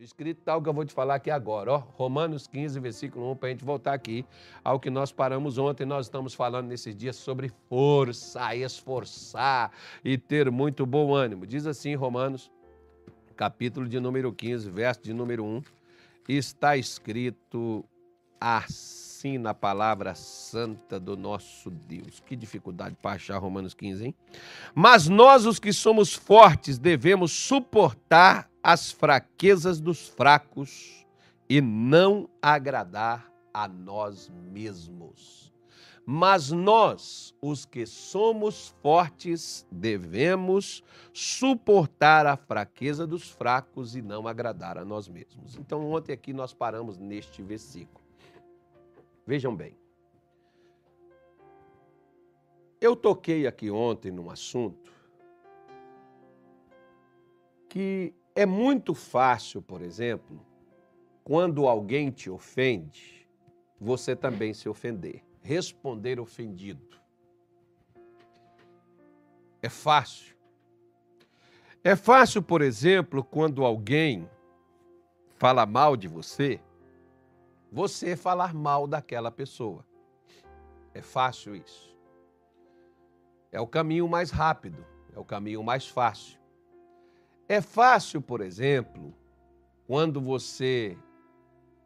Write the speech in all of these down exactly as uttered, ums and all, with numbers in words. Escrito tal que eu vou te falar aqui agora, ó, Romanos quinze, versículo um, para a gente voltar aqui ao que nós paramos ontem. Nós estamos falando nesses dias sobre força, esforçar e ter muito bom ânimo. Diz assim, Romanos, capítulo de número quinze, verso de número um, está escrito assim na palavra santa do nosso Deus. Que dificuldade para achar Romanos quinze, hein? Mas nós, os que somos fortes, devemos suportar as fraquezas dos fracos e não agradar a nós mesmos. Mas nós, os que somos fortes, devemos suportar a fraqueza dos fracos e não agradar a nós mesmos. Então, ontem aqui nós paramos neste versículo. Vejam bem. Eu toquei aqui ontem num assunto que é muito fácil, por exemplo, quando alguém te ofende, você também se ofender. Responder ofendido. É fácil. É fácil, por exemplo, quando alguém fala mal de você, você falar mal daquela pessoa. É fácil isso. É o caminho mais rápido, é o caminho mais fácil. É fácil, por exemplo, quando você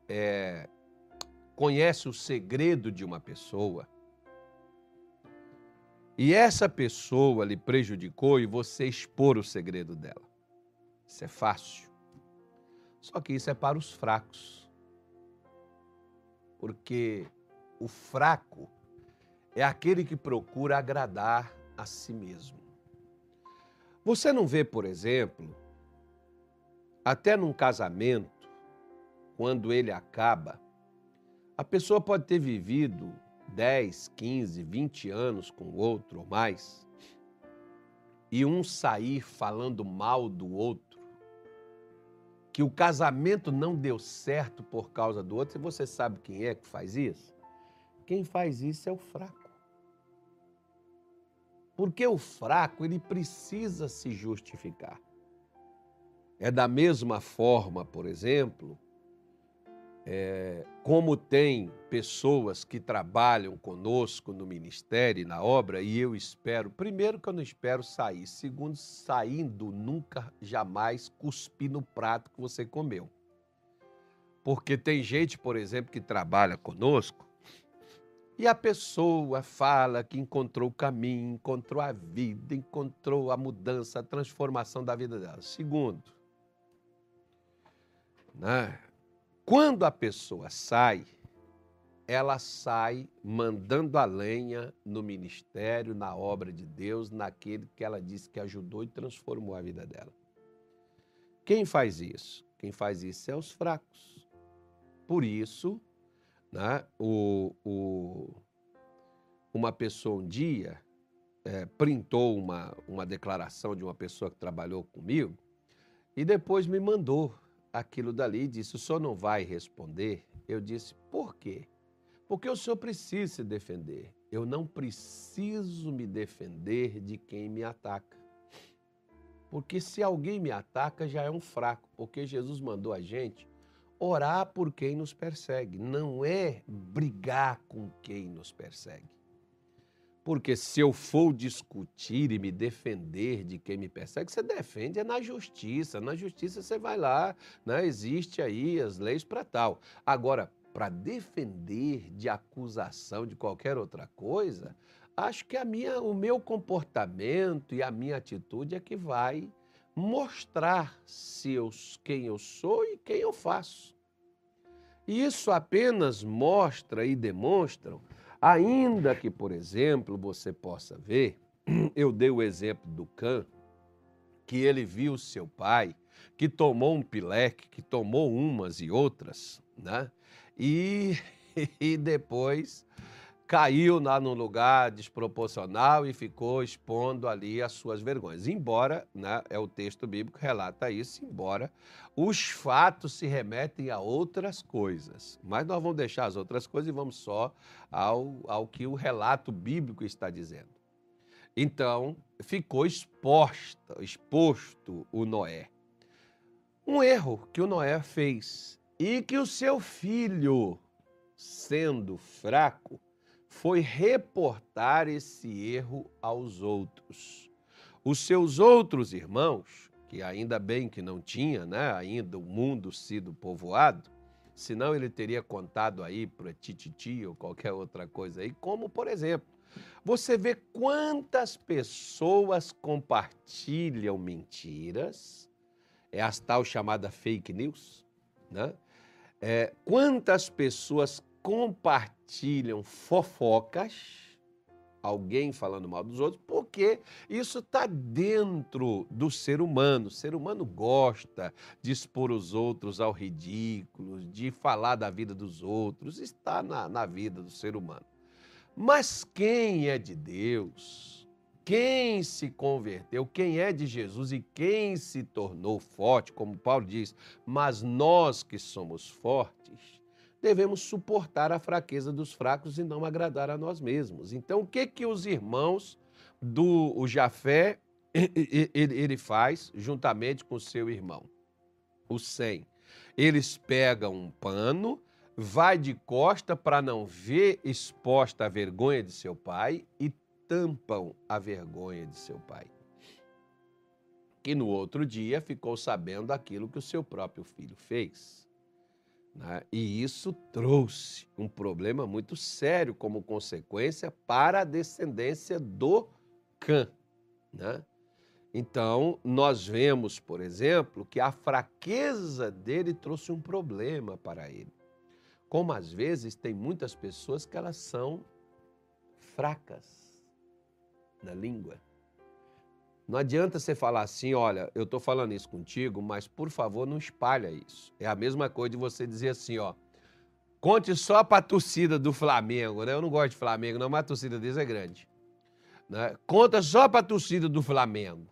é, conhece o segredo de uma pessoa e essa pessoa lhe prejudicou e você expor o segredo dela. Isso é fácil. Só que isso é para os fracos. Porque o fraco é aquele que procura agradar a si mesmo. Você não vê, por exemplo, até num casamento, quando ele acaba, a pessoa pode ter vivido dez, quinze, vinte anos com o outro ou mais, e um sair falando mal do outro, que o casamento não deu certo por causa do outro. E você sabe quem é que faz isso? Quem faz isso é o fraco. Porque o fraco, ele precisa se justificar. É da mesma forma, por exemplo, é, como tem pessoas que trabalham conosco no ministério e na obra, e eu espero, primeiro que eu não espero sair, segundo, saindo, nunca, jamais cuspi no prato que você comeu. Porque tem gente, por exemplo, que trabalha conosco, e a pessoa fala que encontrou o caminho, encontrou a vida, encontrou a mudança, a transformação da vida dela. Segundo, né? Quando a pessoa sai, ela sai mandando a lenha no ministério, na obra de Deus, naquele que ela disse que ajudou e transformou a vida dela. Quem faz isso? Quem faz isso é os fracos. Por isso, Né? O, o, uma pessoa um dia é, printou uma, uma declaração de uma pessoa que trabalhou comigo e depois me mandou aquilo dali e disse, o senhor não vai responder? Eu disse, por quê? Porque o senhor precisa se defender. Eu não preciso me defender de quem me ataca. Porque se alguém me ataca, já é um fraco, porque Jesus mandou a gente orar por quem nos persegue, não é brigar com quem nos persegue. Porque se eu for discutir e me defender de quem me persegue, você defende é na justiça. Na justiça você vai lá, né? Existe aí as leis para tal. Agora, para defender de acusação de qualquer outra coisa, acho que a minha, o meu comportamento e a minha atitude é que vai mostrar se eu, quem eu sou e quem eu faço. E isso apenas mostra e demonstra, ainda que, por exemplo, você possa ver, eu dei o exemplo do Cã, que ele viu seu pai, que tomou um pileque, que tomou umas e outras, né? E, e depois caiu lá num lugar desproporcional e ficou expondo ali as suas vergonhas. Embora, né, é o texto bíblico que relata isso, embora os fatos se remetem a outras coisas. Mas nós vamos deixar as outras coisas e vamos só ao, ao que o relato bíblico está dizendo. Então, ficou exposto, exposto o Noé. um erro que o Noé fez e que o seu filho, sendo fraco, foi reportar esse erro aos outros. Os seus outros irmãos, que ainda bem que não tinha, né, ainda o mundo sido povoado, senão ele teria contado aí para tititi ou qualquer outra coisa aí, como por exemplo, você vê quantas pessoas compartilham mentiras, é as tal chamada fake news, né? É, quantas pessoas compartilham fofocas, alguém falando mal dos outros, porque isso está dentro do ser humano. O ser humano gosta de expor os outros ao ridículo, de falar da vida dos outros, está na, na vida do ser humano. Mas quem é de Deus, quem se converteu, quem é de Jesus e quem se tornou forte, como Paulo diz, mas nós que somos fortes, devemos suportar a fraqueza dos fracos e não agradar a nós mesmos. Então, o que, que os irmãos do o Jafé, ele faz juntamente com seu irmão, o Sem? Eles pegam um pano, vai de costa para não ver exposta a vergonha de seu pai e tampam a vergonha de seu pai, que no outro dia ficou sabendo aquilo que o seu próprio filho fez. Né? E isso trouxe um problema muito sério como consequência para a descendência do Cã. Né? Então, nós vemos, por exemplo, que a fraqueza dele trouxe um problema para ele. Como às vezes tem muitas pessoas que elas são fracas na língua. Não adianta você falar assim, olha, eu estou falando isso contigo, mas por favor não espalha isso. É a mesma coisa de você dizer assim, ó, conte só para a torcida do Flamengo, né? Eu não gosto de Flamengo não, mas a torcida deles é grande. Né? Conta só para a torcida do Flamengo,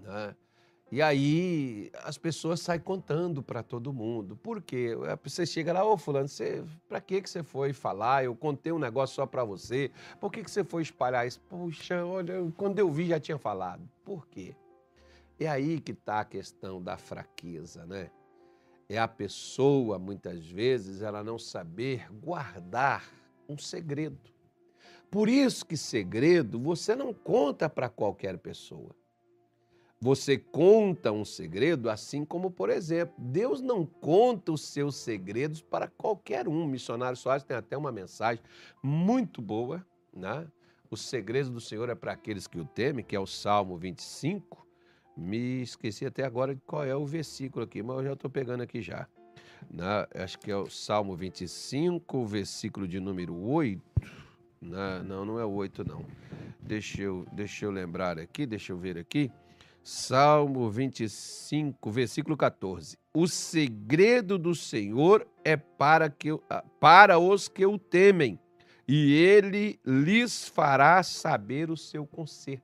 né? E aí as pessoas saem contando para todo mundo. Por quê? Você chega lá, ô fulano, para que você foi falar? Eu contei um negócio só para você. Por que, que você foi espalhar isso? Poxa, olha, quando eu vi já tinha falado. Por quê? É aí que está a questão da fraqueza, né? É a pessoa, muitas vezes, ela não saber guardar um segredo. Por isso que segredo você não conta para qualquer pessoa. Você conta um segredo assim como, por exemplo, Deus não conta os seus segredos para qualquer um. Missionário Soares tem até uma mensagem muito boa, né? O segredo do Senhor é para aqueles que o temem, que é o Salmo vinte e cinco. Me esqueci até agora de qual é o versículo aqui, mas eu já estou pegando aqui já. Né? Acho que é o Salmo vinte e cinco, versículo de número oito. Né? Não, não é o oito, não. Deixa eu, deixa eu lembrar aqui, deixa eu ver aqui. Salmo vinte e cinco, versículo quatorze. O segredo do Senhor é para, que, para os que o temem, e ele lhes fará saber o seu conserto.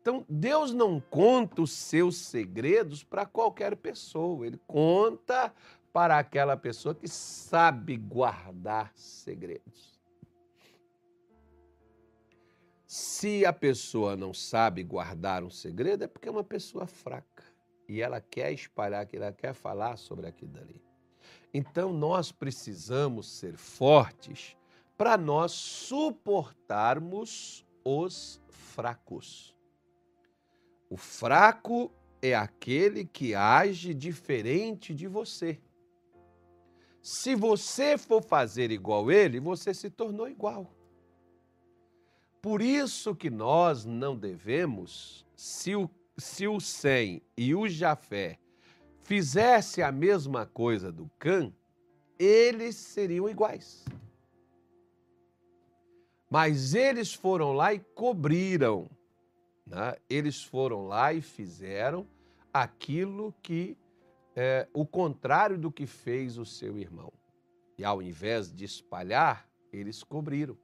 Então, Deus não conta os seus segredos para qualquer pessoa. Ele conta para aquela pessoa que sabe guardar segredos. Se a pessoa não sabe guardar um segredo, é porque é uma pessoa fraca e ela quer espalhar aquilo, ela quer falar sobre aquilo dali. Então, nós precisamos ser fortes para nós suportarmos os fracos. O fraco é aquele que age diferente de você. Se você for fazer igual ele, você se tornou igual. Por isso que nós não devemos, se o, se o Sem e o Jafé fizessem a mesma coisa do Cã, eles seriam iguais. Mas eles foram lá e cobriram, né? Eles foram lá e fizeram aquilo que é o contrário do que fez o seu irmão. E ao invés de espalhar, eles cobriram.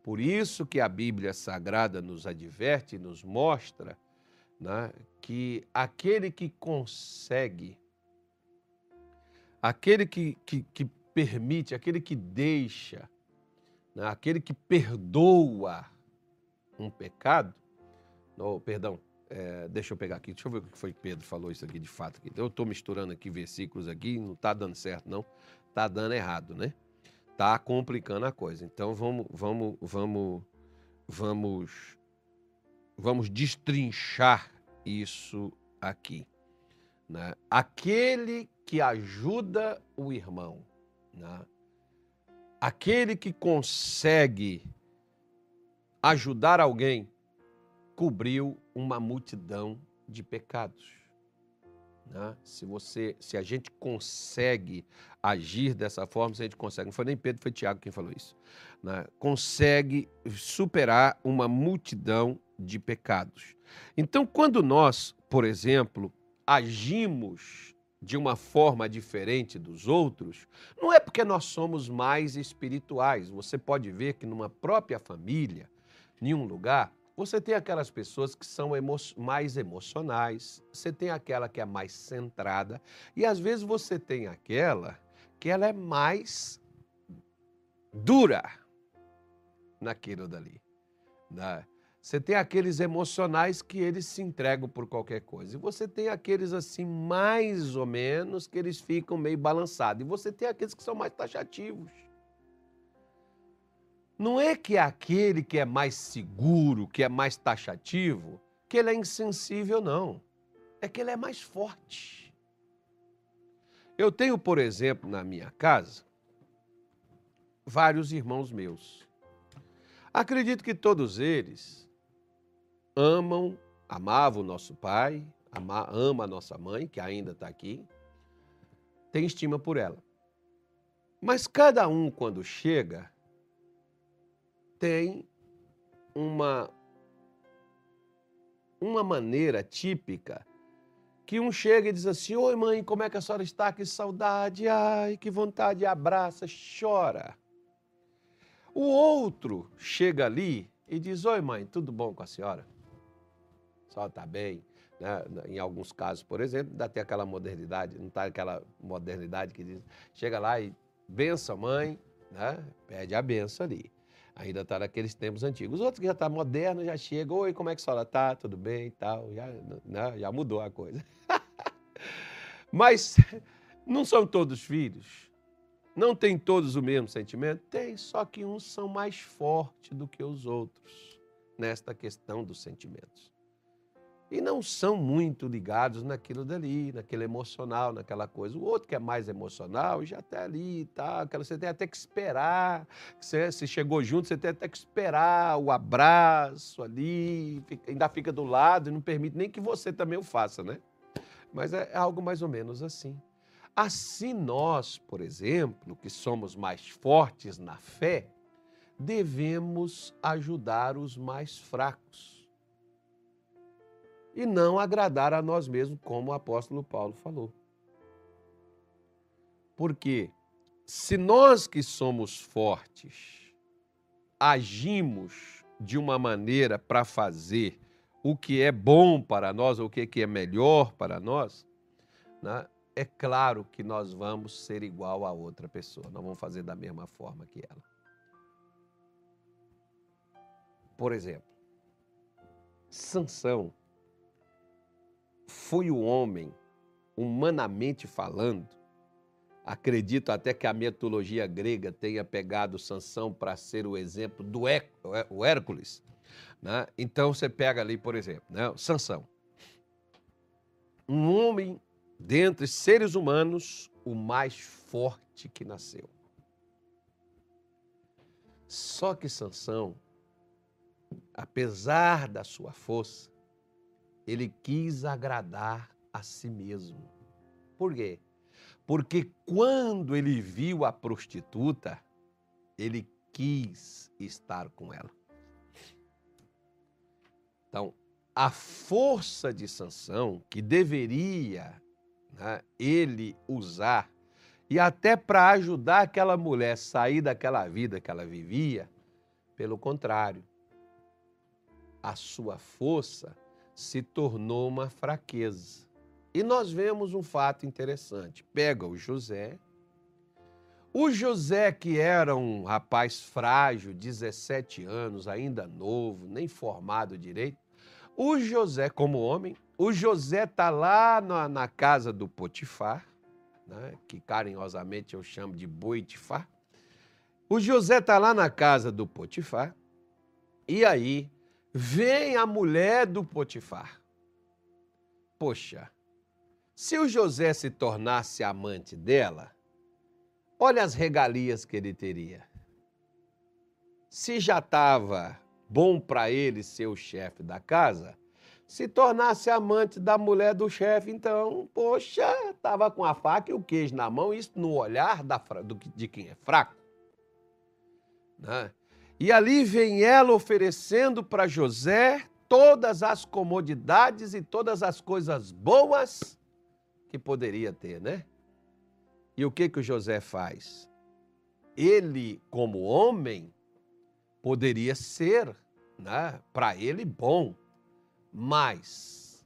Por isso que a Bíblia Sagrada nos adverte e nos mostra, né, que aquele que consegue, aquele que, que, que permite, aquele que deixa, né, aquele que perdoa um pecado, ou, perdão, É, deixa eu pegar aqui, deixa eu ver o que foi que Pedro falou isso aqui de fato. Aqui. Eu estou misturando aqui versículos aqui, não está dando certo não, está dando errado, né? Está complicando a coisa. Então vamos, vamos, vamos, vamos, vamos destrinchar isso aqui. Né? Aquele que ajuda o irmão, né? Aquele que consegue ajudar alguém, cobriu uma multidão de pecados. Né? Se, você, se a gente consegue agir dessa forma, se a gente consegue, não foi nem Pedro, foi Tiago quem falou isso, né? Consegue superar uma multidão de pecados. Então, quando nós, por exemplo, agimos de uma forma diferente dos outros, não é porque nós somos mais espirituais. Você pode ver que numa própria família, em um lugar, você tem aquelas pessoas que são emo- mais emocionais, você tem aquela que é mais centrada e, às vezes, você tem aquela que ela é mais dura naquilo dali. Né? Você tem aqueles emocionais que eles se entregam por qualquer coisa. E você tem aqueles, assim, mais ou menos, que eles ficam meio balançados. E você tem aqueles que são mais taxativos. Não é que aquele que é mais seguro, que é mais taxativo, que ele é insensível, não. É que ele é mais forte. Eu tenho, por exemplo, na minha casa, vários irmãos meus. Acredito que todos eles amam, amavam o nosso pai, ama, ama a nossa mãe, que ainda está aqui, tem estima por ela. Mas cada um, quando chega, tem uma, uma maneira típica que um chega e diz assim, oi mãe, como é que a senhora está? Que saudade, ai, que vontade, abraça, chora. O outro chega ali e diz, oi mãe, tudo bom com a senhora? A senhora está bem? Né? Em alguns casos, por exemplo, ainda tem aquela modernidade, não está aquela modernidade que diz, chega lá e benção mãe, né? Pede a benção ali. Ainda está naqueles tempos antigos. Os outros que já estão modernos já chegam, oi, como é que a senhora está? Tudo bem e tal. Já, né? Já mudou a coisa. Mas não são todos filhos? Não tem todos o mesmo sentimento? Tem, só que uns são mais fortes do que os outros nesta questão dos sentimentos. E não são muito ligados naquilo dali, naquele emocional, naquela coisa. O outro que é mais emocional já está ali e tá, tal. Você tem até que esperar. Você, se chegou junto, você tem até que esperar o abraço ali. Fica, ainda fica do lado e não permite nem que você também o faça, né? Mas é algo mais ou menos assim. Assim nós, por exemplo, que somos mais fortes na fé, devemos ajudar os mais fracos. E não agradar a nós mesmos, como o apóstolo Paulo falou. Porque se nós que somos fortes agimos de uma maneira para fazer o que é bom para nós, ou o que é melhor para nós, né, é claro que nós vamos ser igual a outra pessoa, nós vamos fazer da mesma forma que ela. Por exemplo, Sansão foi o homem, humanamente falando, acredito até que a mitologia grega tenha pegado Sansão para ser o exemplo do o Hércules. Né? Então você pega ali, por exemplo, né? Sansão. Um homem, dentre seres humanos, o mais forte que nasceu. Só que Sansão, apesar da sua força, ele quis agradar a si mesmo. Por quê? Porque quando ele viu a prostituta, ele quis estar com ela. Então, a força de Sansão, que deveria, né, ele usar, e até para ajudar aquela mulher a sair daquela vida que ela vivia, pelo contrário, a sua força se tornou uma fraqueza. E nós vemos um fato interessante. Pega o José. O José, que era um rapaz frágil, dezessete anos, ainda novo, nem formado direito, O José, como homem, o José está lá na, na casa do Potifar, né, que carinhosamente eu chamo de Boitifar. O José está lá na casa do Potifar e aí vem a mulher do Potifar. Poxa, se o José se tornasse amante dela, olha as regalias que ele teria. Se já estava bom para ele ser o chefe da casa, se tornasse amante da mulher do chefe, então, poxa, estava com a faca e o queijo na mão, isso no olhar da, do, de quem é fraco. Né? E ali vem ela oferecendo para José todas as comodidades e todas as coisas boas que poderia ter, né? E o que que o José faz? Ele, como homem, poderia ser, né, para ele bom, mas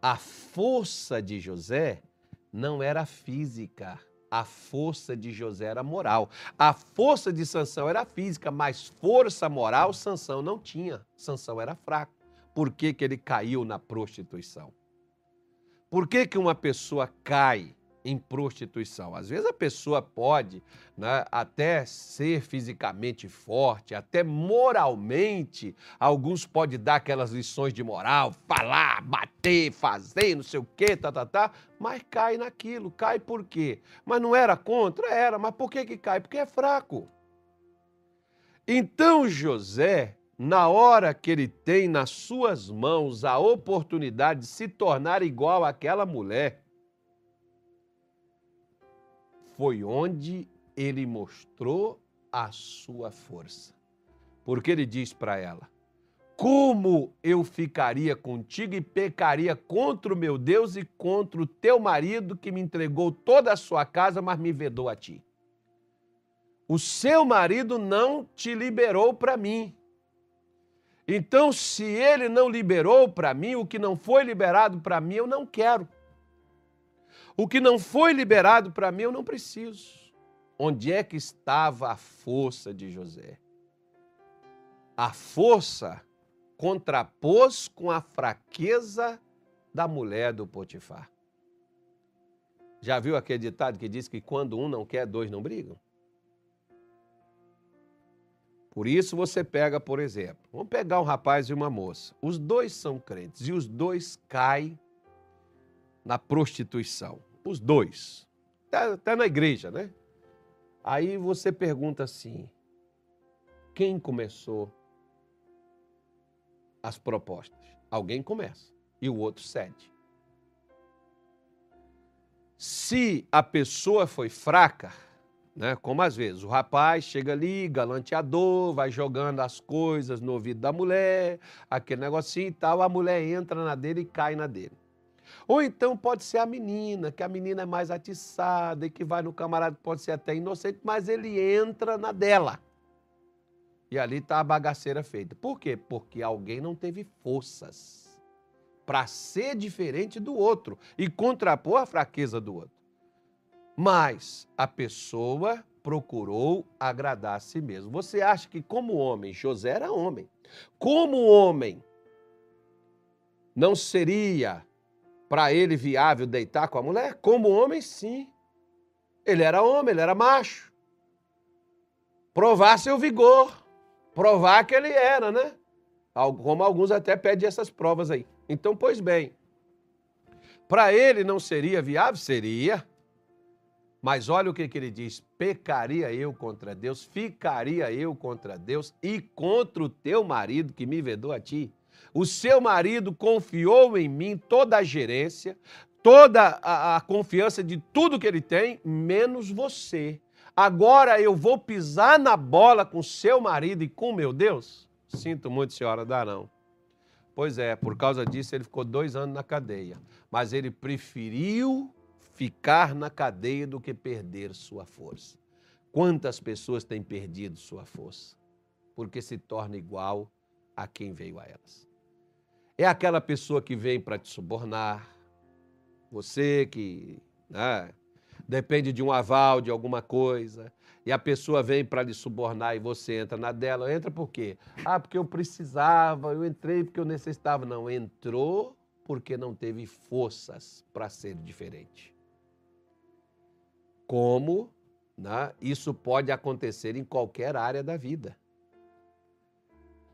a força de José não era física, a força de José era moral. A força de Sansão era física, mas força moral Sansão não tinha, Sansão era fraco. Por que que ele caiu na prostituição? Por que que uma pessoa cai em prostituição? Às vezes a pessoa pode, né, até ser fisicamente forte, até moralmente, alguns podem dar aquelas lições de moral, falar, bater, fazer, não sei o quê, tá, tá, tá, mas cai naquilo, cai por quê? Mas não era contra? Era, mas por que que cai? Porque é fraco. Então José, na hora que ele tem nas suas mãos a oportunidade de se tornar igual àquela mulher, foi onde ele mostrou a sua força. Porque ele diz para ela, como eu ficaria contigo e pecaria contra o meu Deus e contra o teu marido que me entregou toda a sua casa, mas me vedou a ti. O seu marido não te liberou para mim. Então, se ele não liberou para mim, o que não foi liberado para mim, eu não quero. O que não foi liberado para mim, eu não preciso. Onde é que estava a força de José? A força contrapôs com a fraqueza da mulher do Potifar. Já viu aquele ditado que diz que quando um não quer, dois não brigam? Por isso você pega, por exemplo, vamos pegar um rapaz e uma moça. Os dois são crentes e os dois caem na prostituição, os dois, até, até na igreja, né? Aí você pergunta assim, quem começou as propostas? Alguém começa e o outro cede. Se a pessoa foi fraca, né, como às vezes o rapaz chega ali, galanteador, vai jogando as coisas no ouvido da mulher, aquele negocinho e tal, a mulher entra na dele e cai na dele. Ou então pode ser a menina, que a menina é mais atiçada e que vai no camarada, pode ser até inocente, mas ele entra na dela. E ali está a bagaceira feita. Por quê? Porque alguém não teve forças para ser diferente do outro e contrapor a fraqueza do outro. Mas a pessoa procurou agradar a si mesmo. Você acha que como homem, José era homem, como homem não seria para ele viável deitar com a mulher? Como homem, sim. Ele era homem, ele era macho. Provar seu vigor, provar que ele era, né? Como alguns até pedem essas provas aí. Então, pois bem, para ele não seria viável? Seria. Mas olha o que, que ele diz, pecaria eu contra Deus, ficaria eu contra Deus e contra o teu marido que me vedou a ti. O seu marido confiou em mim toda a gerência, toda a, a confiança de tudo que ele tem, menos você. Agora eu vou pisar na bola com seu marido e com meu Deus? Sinto muito, senhora, dá não. Pois é, por causa disso ele ficou dois anos na cadeia. Mas ele preferiu ficar na cadeia do que perder sua força. Quantas pessoas têm perdido sua força? Porque se torna igual a quem veio a elas. É aquela pessoa que vem para te subornar, você que, né, depende de um aval, de alguma coisa, e a pessoa vem para lhe subornar e você entra na dela. Entra por quê? Ah, porque eu precisava, eu entrei porque eu necessitava. Não, entrou porque não teve forças para ser diferente. Como, né, isso pode acontecer em qualquer área da vida.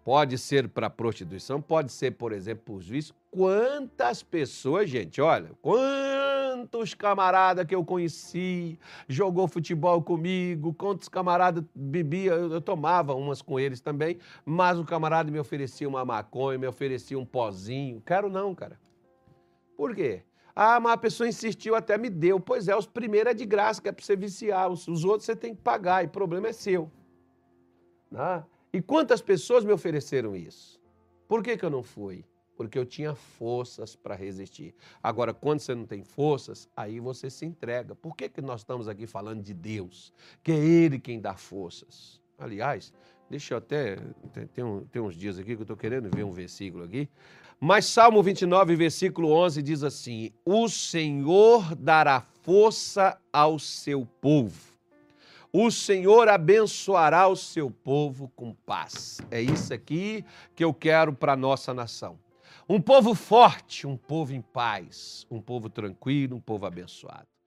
Pode ser para prostituição, pode ser, por exemplo, para os vícios. Quantas pessoas, gente, olha, quantos camaradas que eu conheci, jogou futebol comigo, quantos camaradas bebia, eu, eu tomava umas com eles também, mas o camarada me oferecia uma maconha, me oferecia um pozinho. Quero não, cara. Por quê? Ah, mas a pessoa insistiu, até me deu. Pois é, os primeiros é de graça, que é para você viciar, os, os outros você tem que pagar, e o problema é seu. Né? E quantas pessoas me ofereceram isso? Por que que eu não fui? Porque eu tinha forças para resistir. Agora, quando você não tem forças, aí você se entrega. Por que que nós estamos aqui falando de Deus? Que é Ele quem dá forças. Aliás, deixa eu até... Tem, um, tem uns dias aqui que eu estou querendo ver um versículo aqui. Mas Salmo vinte e nove, versículo onze, diz assim: o Senhor dará força ao seu povo. O Senhor abençoará o seu povo com paz. É isso aqui que eu quero para a nossa nação. Um povo forte, um povo em paz, um povo tranquilo, um povo abençoado.